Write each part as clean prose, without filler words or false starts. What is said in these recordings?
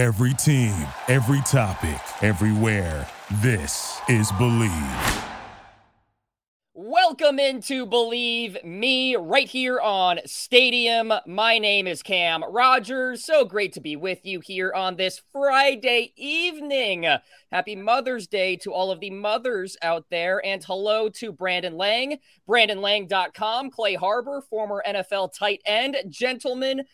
Every team, every topic, everywhere. This is Believe. Welcome into Believe Me right here on Stadium. My name is Cam Rogers. So great to be with you here on this Friday evening. Happy Mother's Day to all of the mothers out there. And hello to Brandon Lang, BrandonLang.com, Clay Harbor, former NFL tight end. Gentlemen,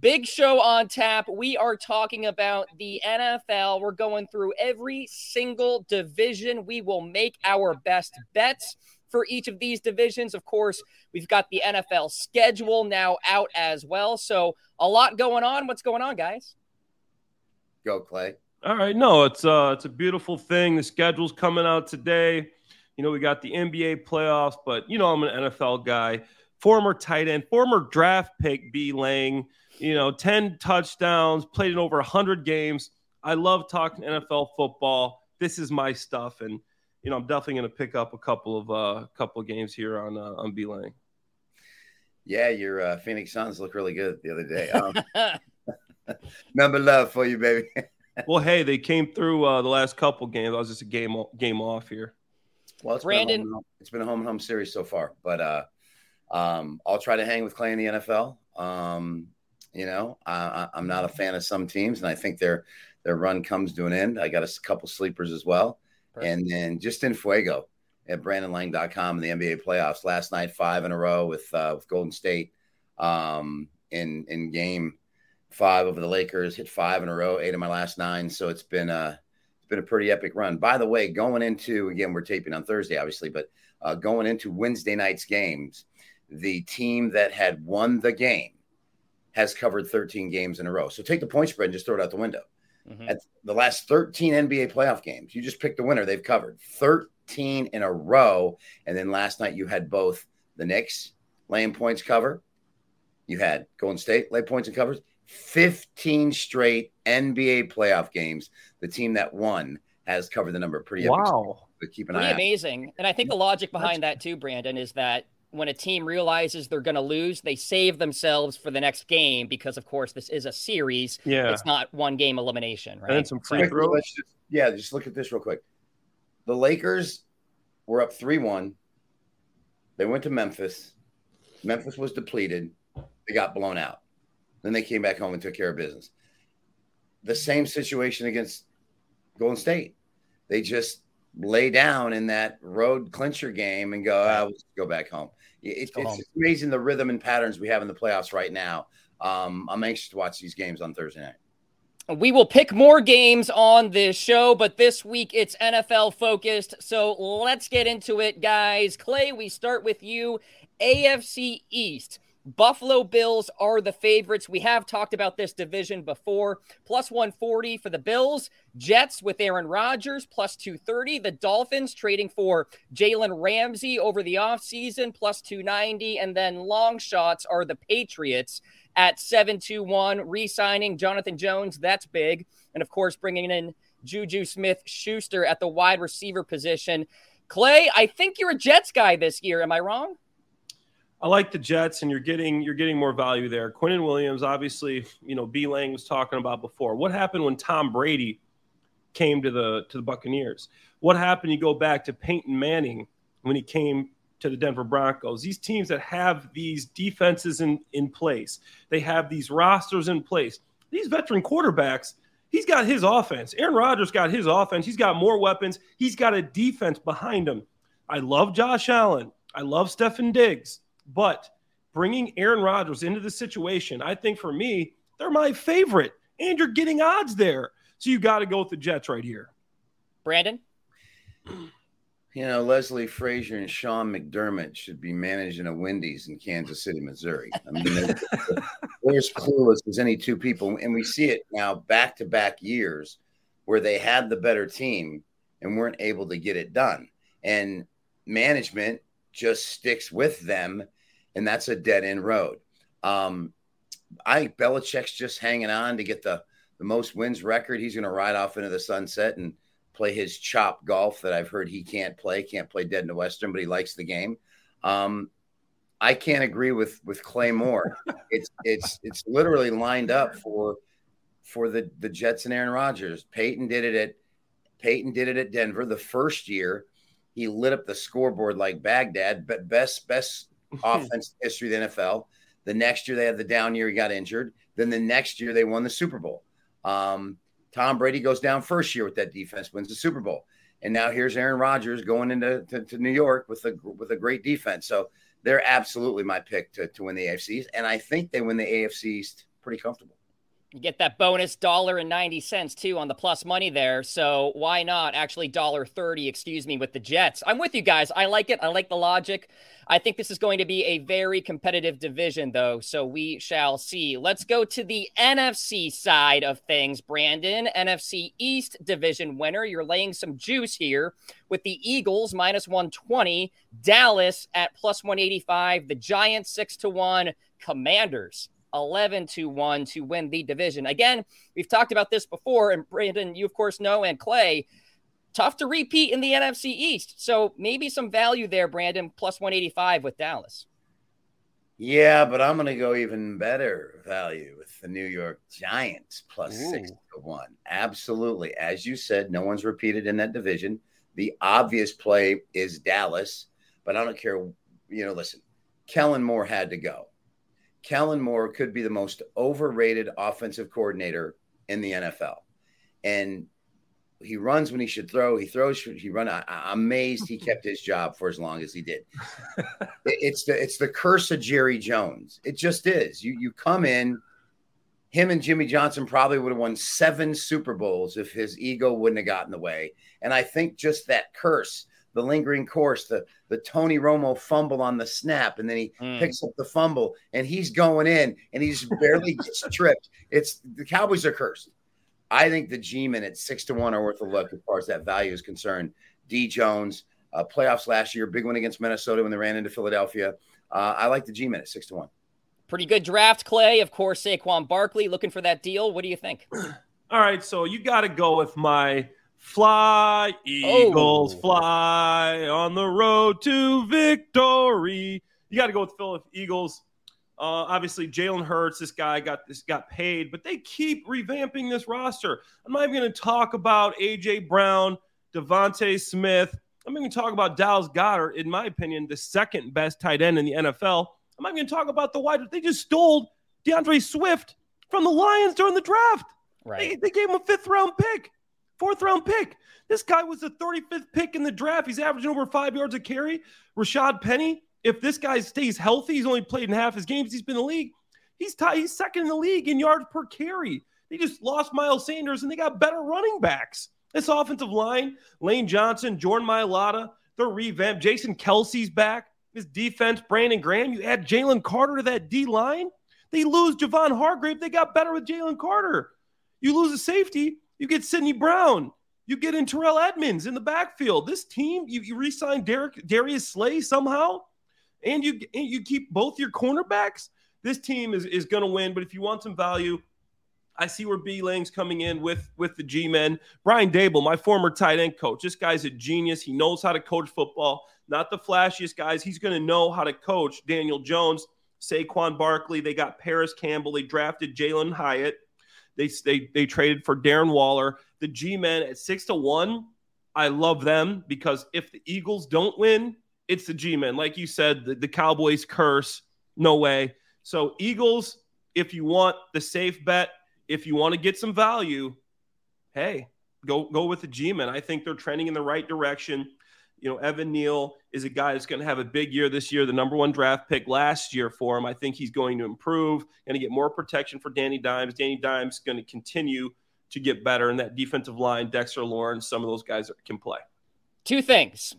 big show on tap. We are talking about the NFL. We're going through every single division. We will make our best bets for each of these divisions. Of course, we've got the NFL schedule now out as well. So a lot going on. What's going on, guys? Go, Clay. All right. No, it's a beautiful thing. The schedule's coming out today. You know, we got the NBA playoffs, but, you know, I'm an NFL guy. Former tight end, former draft pick, B. Lang, you know, 10 touchdowns, played in over 100 games. I love talking NFL football. This is my stuff, and you know, I'm definitely going to pick up a couple of games here on B-Lang. Yeah, your Phoenix Suns look really good the other day. Number love for you, baby. Well, hey, they came through the last couple games. I was just a game off here. Well, it's been a home-and-home series so far, but I'll try to hang with Clay in the NFL. You know, I'm not a fan of some teams, and I think their run comes to an end. I got a couple sleepers as well. Perfect. And then just in Fuego at BrandonLang.com in the NBA playoffs last night, 5 in a row with Golden State in game 5 over the Lakers, hit 5 in a row, 8 of my last 9. So it's been a pretty epic run. By the way, going into, again, we're taping on Thursday, obviously, but going into Wednesday night's games, the team that had won the game has covered 13 games in a row. So take the point spread and just throw it out the window. Mm-hmm. At the last 13 NBA playoff games, you just picked the winner. They've covered 13 in a row. And then last night you had both the Knicks laying points cover. You had Golden State lay points and covers. 15 straight NBA playoff games. The team that won has covered the number pretty. Wow. But keep an eye out. Amazing. And I think the logic behind that too, Brandon, is that when a team realizes they're going to lose, they save themselves for the next game because, of course, this is a series. Yeah. It's not one-game elimination, right? And some free throws. Yeah, just look at this real quick. The Lakers were up 3-1. They went to Memphis. Memphis was depleted. They got blown out. Then they came back home and took care of business. The same situation against Golden State. They just lay down in that road clincher game and go, I will go back home. It's amazing the rhythm and patterns we have in the playoffs right now. I'm anxious to watch these games on Thursday night. We will pick more games on this show, but this week it's NFL focused. So let's get into it, guys. Clay, we start with you. AFC East. Buffalo Bills are the favorites. We have talked about this division before. Plus 140 for the Bills. Jets with Aaron Rodgers, plus 230. The Dolphins trading for Jalen Ramsey over the offseason, plus 290. And then long shots are the Patriots at 7-1. Re-signing Jonathan Jones, that's big. And, of course, bringing in Juju Smith-Schuster at the wide receiver position. Clay, I think you're a Jets guy this year. Am I wrong? I like the Jets, and you're getting more value there. Quinnen Williams, obviously, you know, B. Lang was talking about before. What happened when Tom Brady came to the Buccaneers? What happened? You go back to Peyton Manning when he came to the Denver Broncos. These teams that have these defenses in place, they have these rosters in place. These veteran quarterbacks, he's got his offense. Aaron Rodgers got his offense. He's got more weapons. He's got a defense behind him. I love Josh Allen. I love Stefon Diggs. But bringing Aaron Rodgers into the situation, I think for me, they're my favorite, and you're getting odds there. So you got to go with the Jets right here. Brandon? You know, Leslie Frazier and Sean McDermott should be managing a Wendy's in Kansas City, Missouri. I mean, they're as clueless as any two people, and we see it now back-to-back years where they had the better team and weren't able to get it done. And management just sticks with them, and that's a dead-end road. I think Belichick's just hanging on to get the most wins record. He's going to ride off into the sunset and play his chop golf that I've heard he can't play dead in the Western, but he likes the game. I can't agree with Clay Moore. It's literally lined up for for the Jets and Aaron Rodgers. Peyton did it at Denver the first year. He lit up the scoreboard like Baghdad, but best offense in history of the NFL. The next year they had the down year, he got injured. Then the next year they won the Super Bowl. Tom Brady goes down first year with that defense, wins the Super Bowl. And now here's Aaron Rodgers going into New York with a great defense. So they're absolutely my pick to win the AFC East. And I think they win the AFC East pretty comfortable. You get that bonus $1.90 too on the plus money there. So why not actually $1.30, with the Jets. I'm with you guys. I like it. I like the logic. I think this is going to be a very competitive division though. So we shall see. Let's go to the NFC side of things, Brandon. NFC East division winner. You're laying some juice here with the Eagles -120, Dallas at +185, the Giants 6-1, Commanders 11-1 to win the division. Again, we've talked about this before, and Brandon, you of course know, and Clay, tough to repeat in the NFC East. So maybe some value there, Brandon, +185 with Dallas. Yeah, but I'm going to go even better value with the New York Giants +6-1. Absolutely. As you said, no one's repeated in that division. The obvious play is Dallas, but I don't care. You know, listen, Kellen Moore had to go. Kellen Moore could be the most overrated offensive coordinator in the NFL. And he runs when he should throw. He throws, he runs. I'm amazed he kept his job for as long as he did. It's the curse of Jerry Jones. It just is. You come in, him and Jimmy Johnson probably would have won 7 Super Bowls if his ego wouldn't have gotten in the way. And I think just that curse, the lingering course, the Tony Romo fumble on the snap, and then he picks up the fumble, and he's going in, and he's barely gets tripped. It's the Cowboys are cursed. I think the G-men at 6-1 are worth a look as far as that value is concerned. D. Jones, playoffs last year, big win against Minnesota when they ran into Philadelphia. I like the G-men at 6-1. Pretty good draft, Clay. Of course, Saquon Barkley looking for that deal. What do you think? All right, so you got to go with my – Fly, Eagles, fly on the road to victory. You got to go with Philadelphia Eagles. Obviously, Jalen Hurts, this guy got paid, but they keep revamping this roster. I'm not even going to talk about A.J. Brown, Devontae Smith. I'm not even going to talk about Dallas Goedert, in my opinion, the second best tight end in the NFL. I'm not even going to talk about the wide. They just stole DeAndre Swift from the Lions during the draft. Right. They gave him a 5th-round pick. 4th-round pick. This guy was the 35th pick in the draft. He's averaging over 5 yards a carry. Rashad Penny, if this guy stays healthy, he's only played in half his games. He's been in the league. He's second in the league in yards per carry. They just lost Miles Sanders, and they got better running backs. This offensive line, Lane Johnson, Jordan Mailata, they're revamped. Jason Kelsey's back. His defense, Brandon Graham. You add Jalen Carter to that D-line. They lose Javon Hargrave. They got better with Jalen Carter. You lose a safety. You get Sidney Brown. You get in Terrell Edmonds in the backfield. This team, you re-sign Darius Slay somehow, and you keep both your cornerbacks. This team is going to win, but if you want some value, I see where B. Lang's coming in with the G-men. Brian Dable, my former tight end coach. This guy's a genius. He knows how to coach football. Not the flashiest guys. He's going to know how to coach Daniel Jones, Saquon Barkley. They got Paris Campbell. They drafted Jalen Hyatt. They traded for Darren Waller. The G-men at 6-1. I love them because if the Eagles don't win, it's the G-men. Like you said, the Cowboys curse. No way. So Eagles, if you want the safe bet, if you want to get some value, hey, go with the G-men. I think they're trending in the right direction. You know, Evan Neal is a guy that's going to have a big year this year, the #1 draft pick last year for him. I think he's going to improve, going to get more protection for Danny Dimes. Danny Dimes is going to continue to get better in that defensive line. Dexter Lawrence, some of those guys that can play. Two things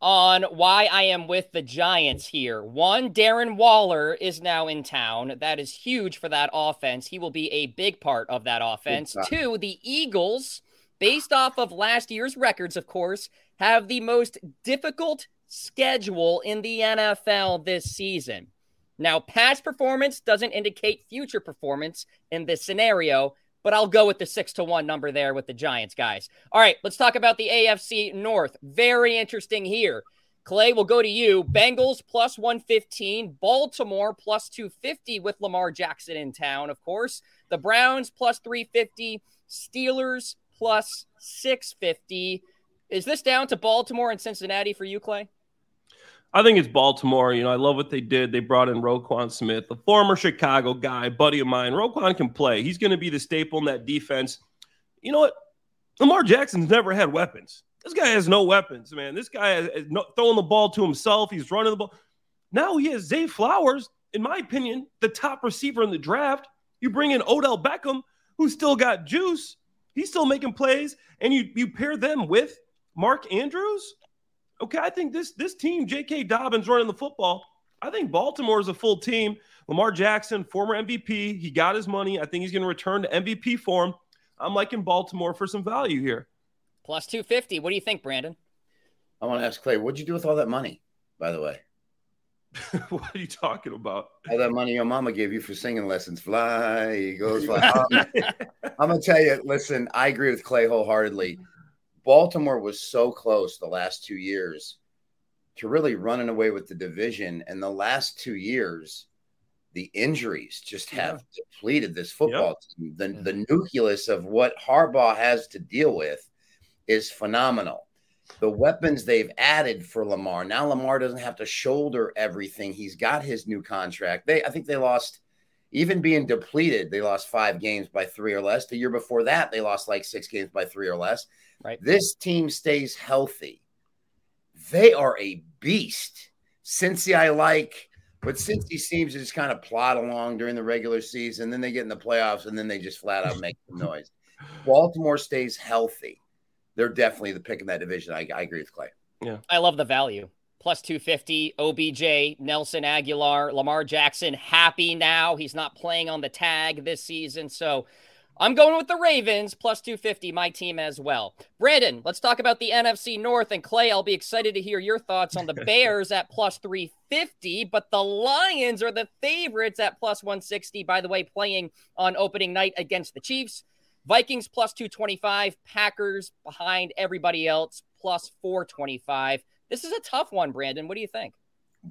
on why I am with the Giants here. One, Darren Waller is now in town. That is huge for that offense. He will be a big part of that offense. Two, the Eagles, based off of last year's records, of course, have the most difficult schedule in the NFL this season. Now, past performance doesn't indicate future performance in this scenario, but I'll go with the 6-1 number there with the Giants, guys. All right, let's talk about the AFC North. Very interesting here. Clay, we'll go to you. Bengals +115, Baltimore +250 with Lamar Jackson in town, of course. The Browns plus 350, Steelers plus 650. Is this down to Baltimore and Cincinnati for you, Clay? I think it's Baltimore. You know, I love what they did. They brought in Roquan Smith, the former Chicago guy, buddy of mine. Roquan can play. He's going to be the staple in that defense. You know what? Lamar Jackson's never had weapons. This guy has no weapons, man. This guy is throwing the ball to himself. He's running the ball. Now he has Zay Flowers, in my opinion, the top receiver in the draft. You bring in Odell Beckham, who's still got juice. He's still making plays. And you pair them with Mark Andrews. Okay, I think this team, J.K. Dobbins running the football, I think Baltimore is a full team. Lamar Jackson, former MVP, he got his money. I think he's going to return to MVP form. I'm liking Baltimore for some value here. Plus 250. What do you think, Brandon? I want to ask Clay, what'd you do with all that money, by the way? What are you talking about? All that money your mama gave you for singing lessons. Fly, Eagles, fly. I'm going to tell you, listen, I agree with Clay wholeheartedly. Baltimore was so close the last 2 years to really running away with the division. And the last 2 years, the injuries just have depleted this football team. The nucleus of what Harbaugh has to deal with is phenomenal. The weapons they've added for Lamar. Now Lamar doesn't have to shoulder everything. He's got his new contract. I think they lost, even being depleted, they lost 5 games by 3 or less. The year before that, they lost like 6 games by 3 or less. Right. This team stays healthy. They are a beast. Cincy I like, but Cincy seems to just kind of plod along during the regular season. Then they get in the playoffs, and then they just flat out make some noise. Baltimore stays healthy. They're definitely the pick in that division. I agree with Clay. Yeah, I love the value. Plus 250, OBJ, Nelson Aguilar, Lamar Jackson, happy now. He's not playing on the tag this season. So I'm going with the Ravens, plus 250, my team as well. Brandon, let's talk about the NFC North. And Clay, I'll be excited to hear your thoughts on the Bears at plus 350. But the Lions are the favorites at plus 160, by the way, playing on opening night against the Chiefs. Vikings plus 225, Packers behind everybody else plus 425. This is a tough one, Brandon. What do you think?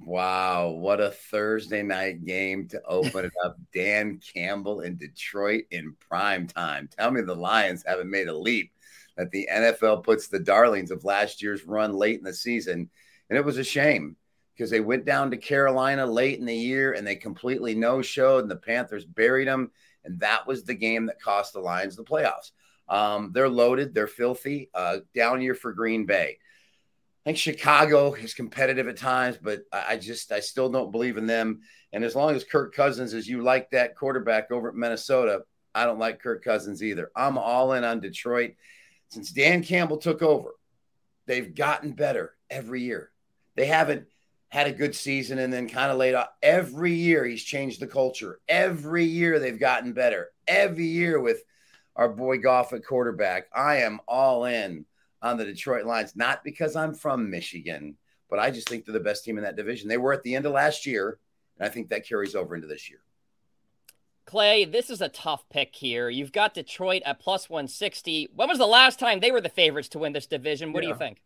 Wow, what a Thursday night game to open it up. Dan Campbell in Detroit in prime time. Tell me the Lions haven't made a leap that the NFL puts the darlings of last year's run late in the season. And it was a shame because they went down to Carolina late in the year and they completely no-showed and the Panthers buried them. And that was the game that cost the Lions the playoffs. They're loaded. They're filthy. Down year for Green Bay. I think Chicago is competitive at times, but I still don't believe in them. And as long as Kirk Cousins is you like that quarterback over at Minnesota, I don't like Kirk Cousins either. I'm all in on Detroit. Since Dan Campbell took over, they've gotten better every year. They haven't had a good season and then kind of laid off. Every year he's changed the culture. Every year they've gotten better. Every year with our boy Goff at quarterback, I am all in on the Detroit Lions, not because I'm from Michigan, but I just think they're the best team in that division. They were at the end of last year, and I think that carries over into this year. Clay, this is a tough pick here. You've got Detroit at plus 160. When was the last time they were the favorites to win this division? What do you think?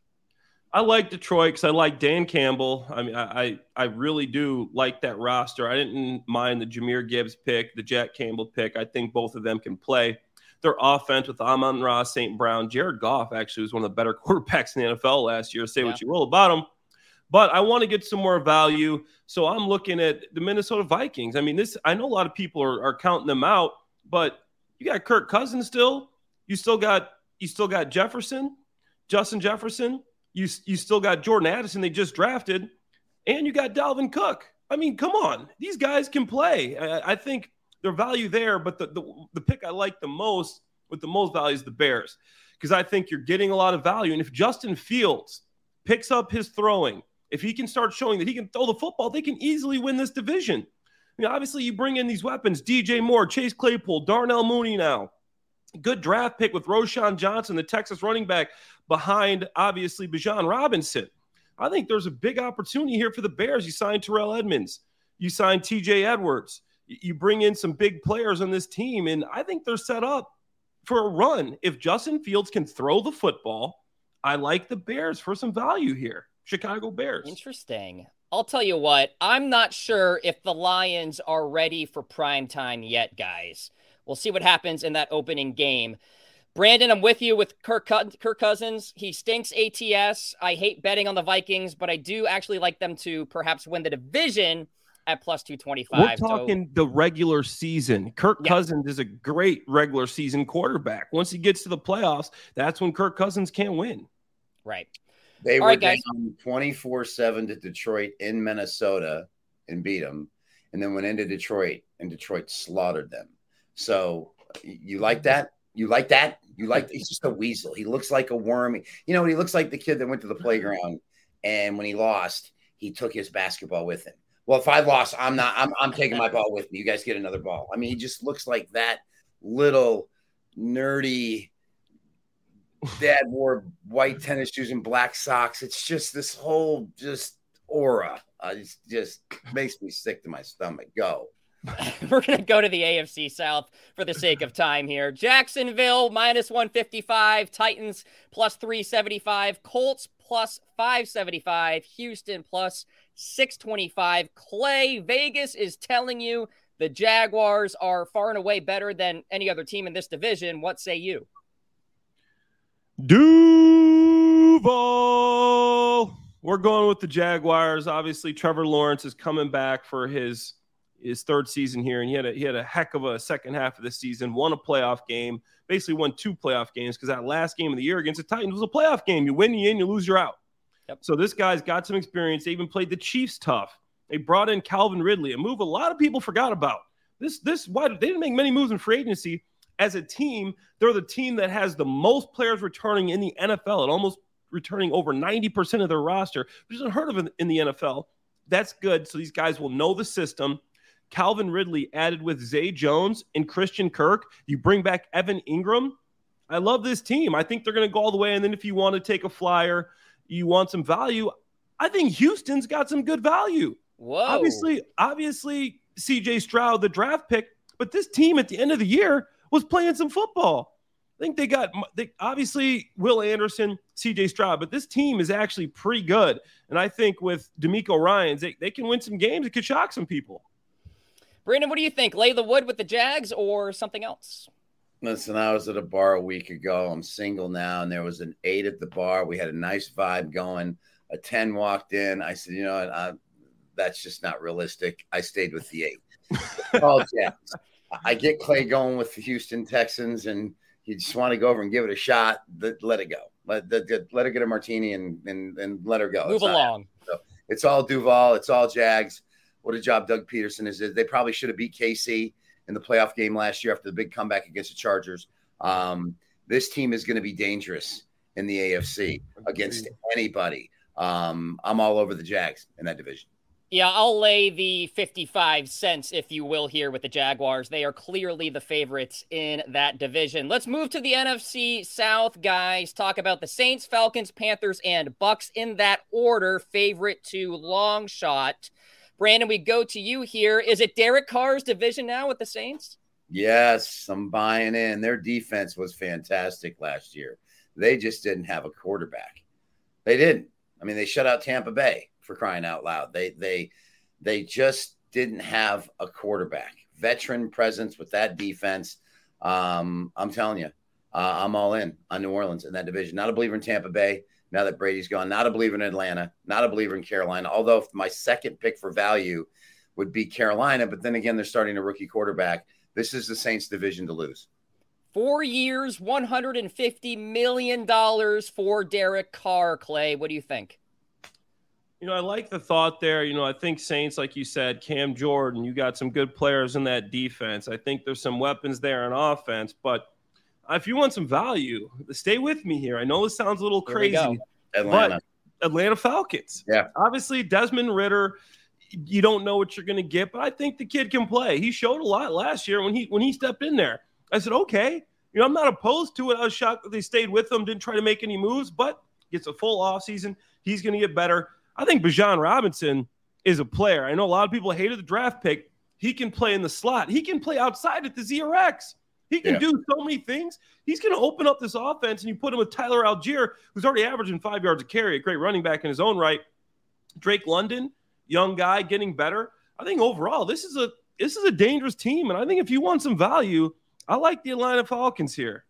I like Detroit because I like Dan Campbell. I mean, I really do like that roster. I didn't mind the Jahmyr Gibbs pick, the Jack Campbell pick. I think both of them can play. Their offense with Amon-Ra, St. Brown, Jared Goff actually was one of the better quarterbacks in the NFL last year. Say what you will about him. But I want to get some more value. So I'm looking at the Minnesota Vikings. I mean, I know a lot of people are counting them out, but you got Kirk Cousins still. You still got Justin Jefferson. You still got Jordan Addison they just drafted. And you got Dalvin Cook. I mean, come on. These guys can play. I think their value there, but the pick I like the most with the most value is the Bears because I think you're getting a lot of value. And if Justin Fields picks up his throwing, if he can start showing that he can throw the football, they can easily win this division. I mean, obviously, you bring in these weapons, DJ Moore, Chase Claypool, Darnell Mooney now. Good draft pick with Roschon Johnson, the Texas running back, behind, obviously, Bijan Robinson. I think there's a big opportunity here for the Bears. You signed Terrell Edmonds. You signed TJ Edwards. You bring in some big players on this team, and I think they're set up for a run. If Justin Fields can throw the football, I like the Bears for some value here. Chicago Bears. Interesting. I'll tell you what, I'm not sure if the Lions are ready for primetime yet, guys. We'll see what happens in that opening game. Brandon, I'm with you with Kirk Cousins. He stinks ATS. I hate betting on the Vikings, but I do actually like them to perhaps win the division at plus 225. We're talking the regular season. Kirk Cousins is a great regular season quarterback. Once he gets to the playoffs, that's when Kirk Cousins can win. Right. They were down 24-7 to Detroit in Minnesota and beat them, and then went into Detroit, and Detroit slaughtered them. So you like that? He's just a weasel. He looks like a worm. You know, he looks like the kid that went to the playground, and when he lost, he took his basketball with him. Well, if I lost, I'm taking my ball with me. You guys get another ball. I mean, he just looks like that little nerdy dad wore white tennis shoes and black socks. It's just this whole aura. It just makes me sick to my stomach. Go. We're going to go to the AFC South for the sake of time here. Jacksonville minus 155, Titans plus 375, Colts plus 575, Houston plus 625. Clay, Vegas is telling you the Jaguars are far and away better than any other team in this division. What say you? Duval. We're going with the Jaguars. Obviously, Trevor Lawrence is coming back for his third season here, and he had a heck of a second half of the season, won a playoff game, basically won two playoff games because that last game of the year against the Titans was a playoff game. You win, you in, you lose, you're out. Yep. So this guy's got some experience. They even played the Chiefs tough. They brought in Calvin Ridley, a move a lot of people forgot about. They didn't make many moves in free agency. As a team, they're the team that has the most players returning in the NFL, at almost returning over 90% of their roster, which is unheard of in the NFL. That's good. So these guys will know the system. Calvin Ridley added with Zay Jones and Christian Kirk. You bring back Evan Ingram. I love this team. I think they're going to go all the way. And then if you want to take a flyer, you want some value. I think Houston's got some good value. Whoa. Obviously, C.J. Stroud, the draft pick. But this team at the end of the year was playing some football. I think obviously Will Anderson, C.J. Stroud, but this team is actually pretty good. And I think with DeMeco Ryans, they can win some games. It could shock some people. Brandon, what do you think? Lay the wood with the Jags or something else? Listen, I was at a bar a week ago. I'm single now, and there was an 8 at the bar. We had a nice vibe going. A 10 walked in. I said, you know what? That's just not realistic. I stayed with the 8. All Jags. I get Clay going with the Houston Texans, and you just want to go over and give it a shot. Let it go. Let her get a martini and let her go. Move along. So it's all Duval. It's all Jags. What a job Doug Peterson is. They probably should have beat KC in the playoff game last year after the big comeback against the Chargers. This team is going to be dangerous in the AFC against anybody. I'm all over the Jags in that division. Yeah, I'll lay the 55 cents, if you will, here with the Jaguars. They are clearly the favorites in that division. Let's move to the NFC South, guys. Talk about the Saints, Falcons, Panthers, and Bucks in that order. Favorite to long shot. Brandon, we go to you here. Is it Derek Carr's division now with the Saints? Yes, I'm buying in. Their defense was fantastic last year. They just didn't have a quarterback. They didn't. I mean, they shut out Tampa Bay, for crying out loud. They just didn't have a quarterback. Veteran presence with that defense. I'm telling you, I'm all in on New Orleans in that division. Not a believer in Tampa Bay. Now that Brady's gone, not a believer in Atlanta, not a believer in Carolina, although my second pick for value would be Carolina. But then again, they're starting a rookie quarterback. This is the Saints division to lose. 4 years, $150 million for Derek Carr, Clay. What do you think? You know, I like the thought there. You know, I think Saints, like you said, Cam Jordan, you got some good players in that defense. I think there's some weapons there on offense, but if you want some value, stay with me here. I know this sounds a little crazy, but Atlanta Falcons. Yeah. Obviously, Desmond Ridder, you don't know what you're going to get, but I think the kid can play. He showed a lot last year when he stepped in there. I said, okay, you know, I'm not opposed to it. I was shocked that they stayed with him, didn't try to make any moves, but gets a full offseason. He's going to get better. I think Bijan Robinson is a player. I know a lot of people hated the draft pick. He can play in the slot. He can play outside at the ZRX. He can do so many things. He's going to open up this offense, and you put him with Tyler Algier, who's already averaging 5 yards a carry, a great running back in his own right. Drake London, young guy, getting better. I think overall, this is a dangerous team, and I think if you want some value, I like the Atlanta Falcons here.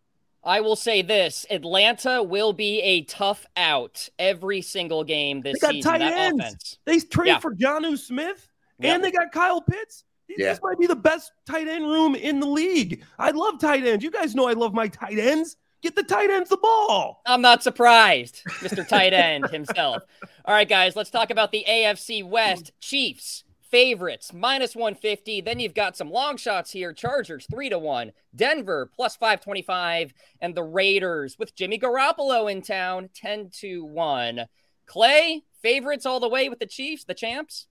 I will say this. Atlanta will be a tough out every single game this season. They got tight ends. Offense. They trade for Jonnu Smith, and they got Kyle Pitts. This might be the best tight end room in the league. I love tight ends. You guys know I love my tight ends. Get the tight ends the ball. I'm not surprised, Mr. Tight End himself. All right, guys, let's talk about the AFC West. Chiefs, favorites, -150. Then you've got some long shots here. Chargers, 3-1. Denver, +525. And the Raiders, with Jimmy Garoppolo in town, 10-1. Clay, favorites all the way with the Chiefs, the champs?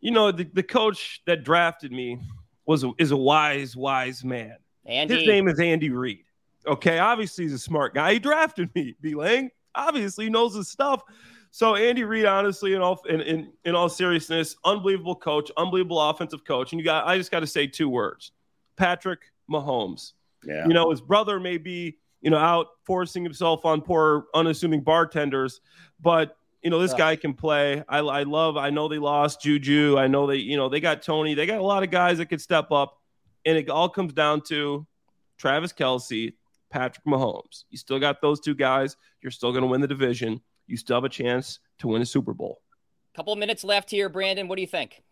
You know, the coach that drafted me is a wise, wise man. Andy. His name is Andy Reid. Okay, obviously he's a smart guy. He drafted me, B-Lang. Obviously knows his stuff. So Andy Reid, honestly, in all seriousness, unbelievable coach, unbelievable offensive coach. And I just got to say two words: Patrick Mahomes. Yeah. You know, his brother may be, you know, out forcing himself on poor, unassuming bartenders, but you know, this guy can play. I know they lost Juju. I know they got Tony. They got a lot of guys that could step up, and it all comes down to Travis Kelce, Patrick Mahomes. You still got those two guys. You're still going to win the division. You still have a chance to win a Super Bowl. Couple of minutes left here, Brandon. What do you think?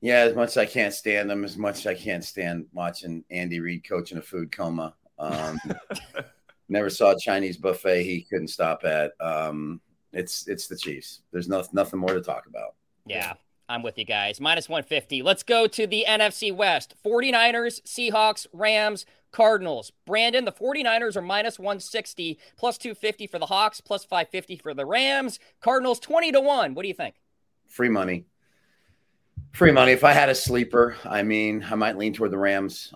Yeah, as much as I can't stand them, as much as I can't stand watching Andy Reid coaching a food coma. Never saw a Chinese buffet he couldn't stop at. It's the Chiefs. There's nothing more to talk about. Yeah, I'm with you guys. -150. Let's go to the NFC West. 49ers, Seahawks, Rams, Cardinals. Brandon, the 49ers are -160, +250 for the Hawks, +550 for the Rams. Cardinals 20-1. What do you think? Free money. Free money. If I had a sleeper, I mean, I might lean toward the Rams.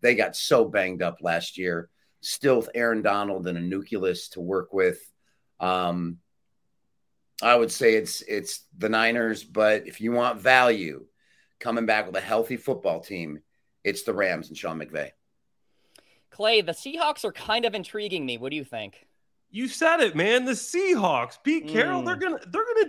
They got so banged up last year. Still with Aaron Donald and a nucleus to work with. I would say it's the Niners, but if you want value, coming back with a healthy football team, it's the Rams and Sean McVay. Clay, the Seahawks are kind of intriguing me. What do you think? You said it, man. The Seahawks, Pete Carroll, they're gonna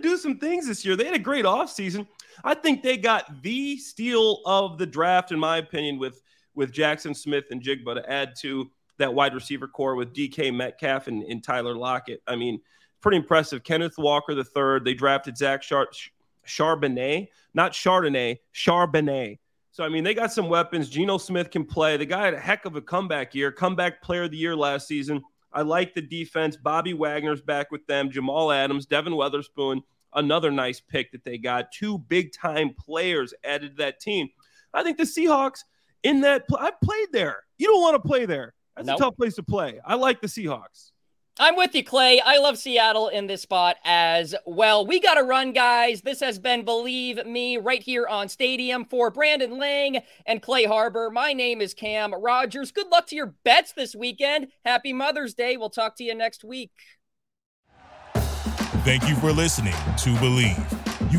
do some things this year. They had a great offseason. I think they got the steal of the draft, in my opinion, with Jackson Smith and Jigba to add to that wide receiver core with DK Metcalf and Tyler Lockett. I mean, pretty impressive. Kenneth Walker the third. They drafted Zach Charbonnet, not Chardonnay, Charbonnet. So, I mean, they got some weapons. Geno Smith can play. The guy had a heck of a comeback year, comeback player of the year last season. I like the defense. Bobby Wagner's back with them. Jamal Adams, Devin Weatherspoon, another nice pick that they got. Two big-time players added to that team. I think the Seahawks in that I played there. You don't want to play there. That's a tough place to play. I like the Seahawks. I'm with you, Clay. I love Seattle in this spot as well. We got to run, guys. This has been Believe Me right here on Stadium. For Brandon Lang and Clay Harbor, my name is Cam Rogers. Good luck to your bets this weekend. Happy Mother's Day. We'll talk to you next week. Thank you for listening to Believe. You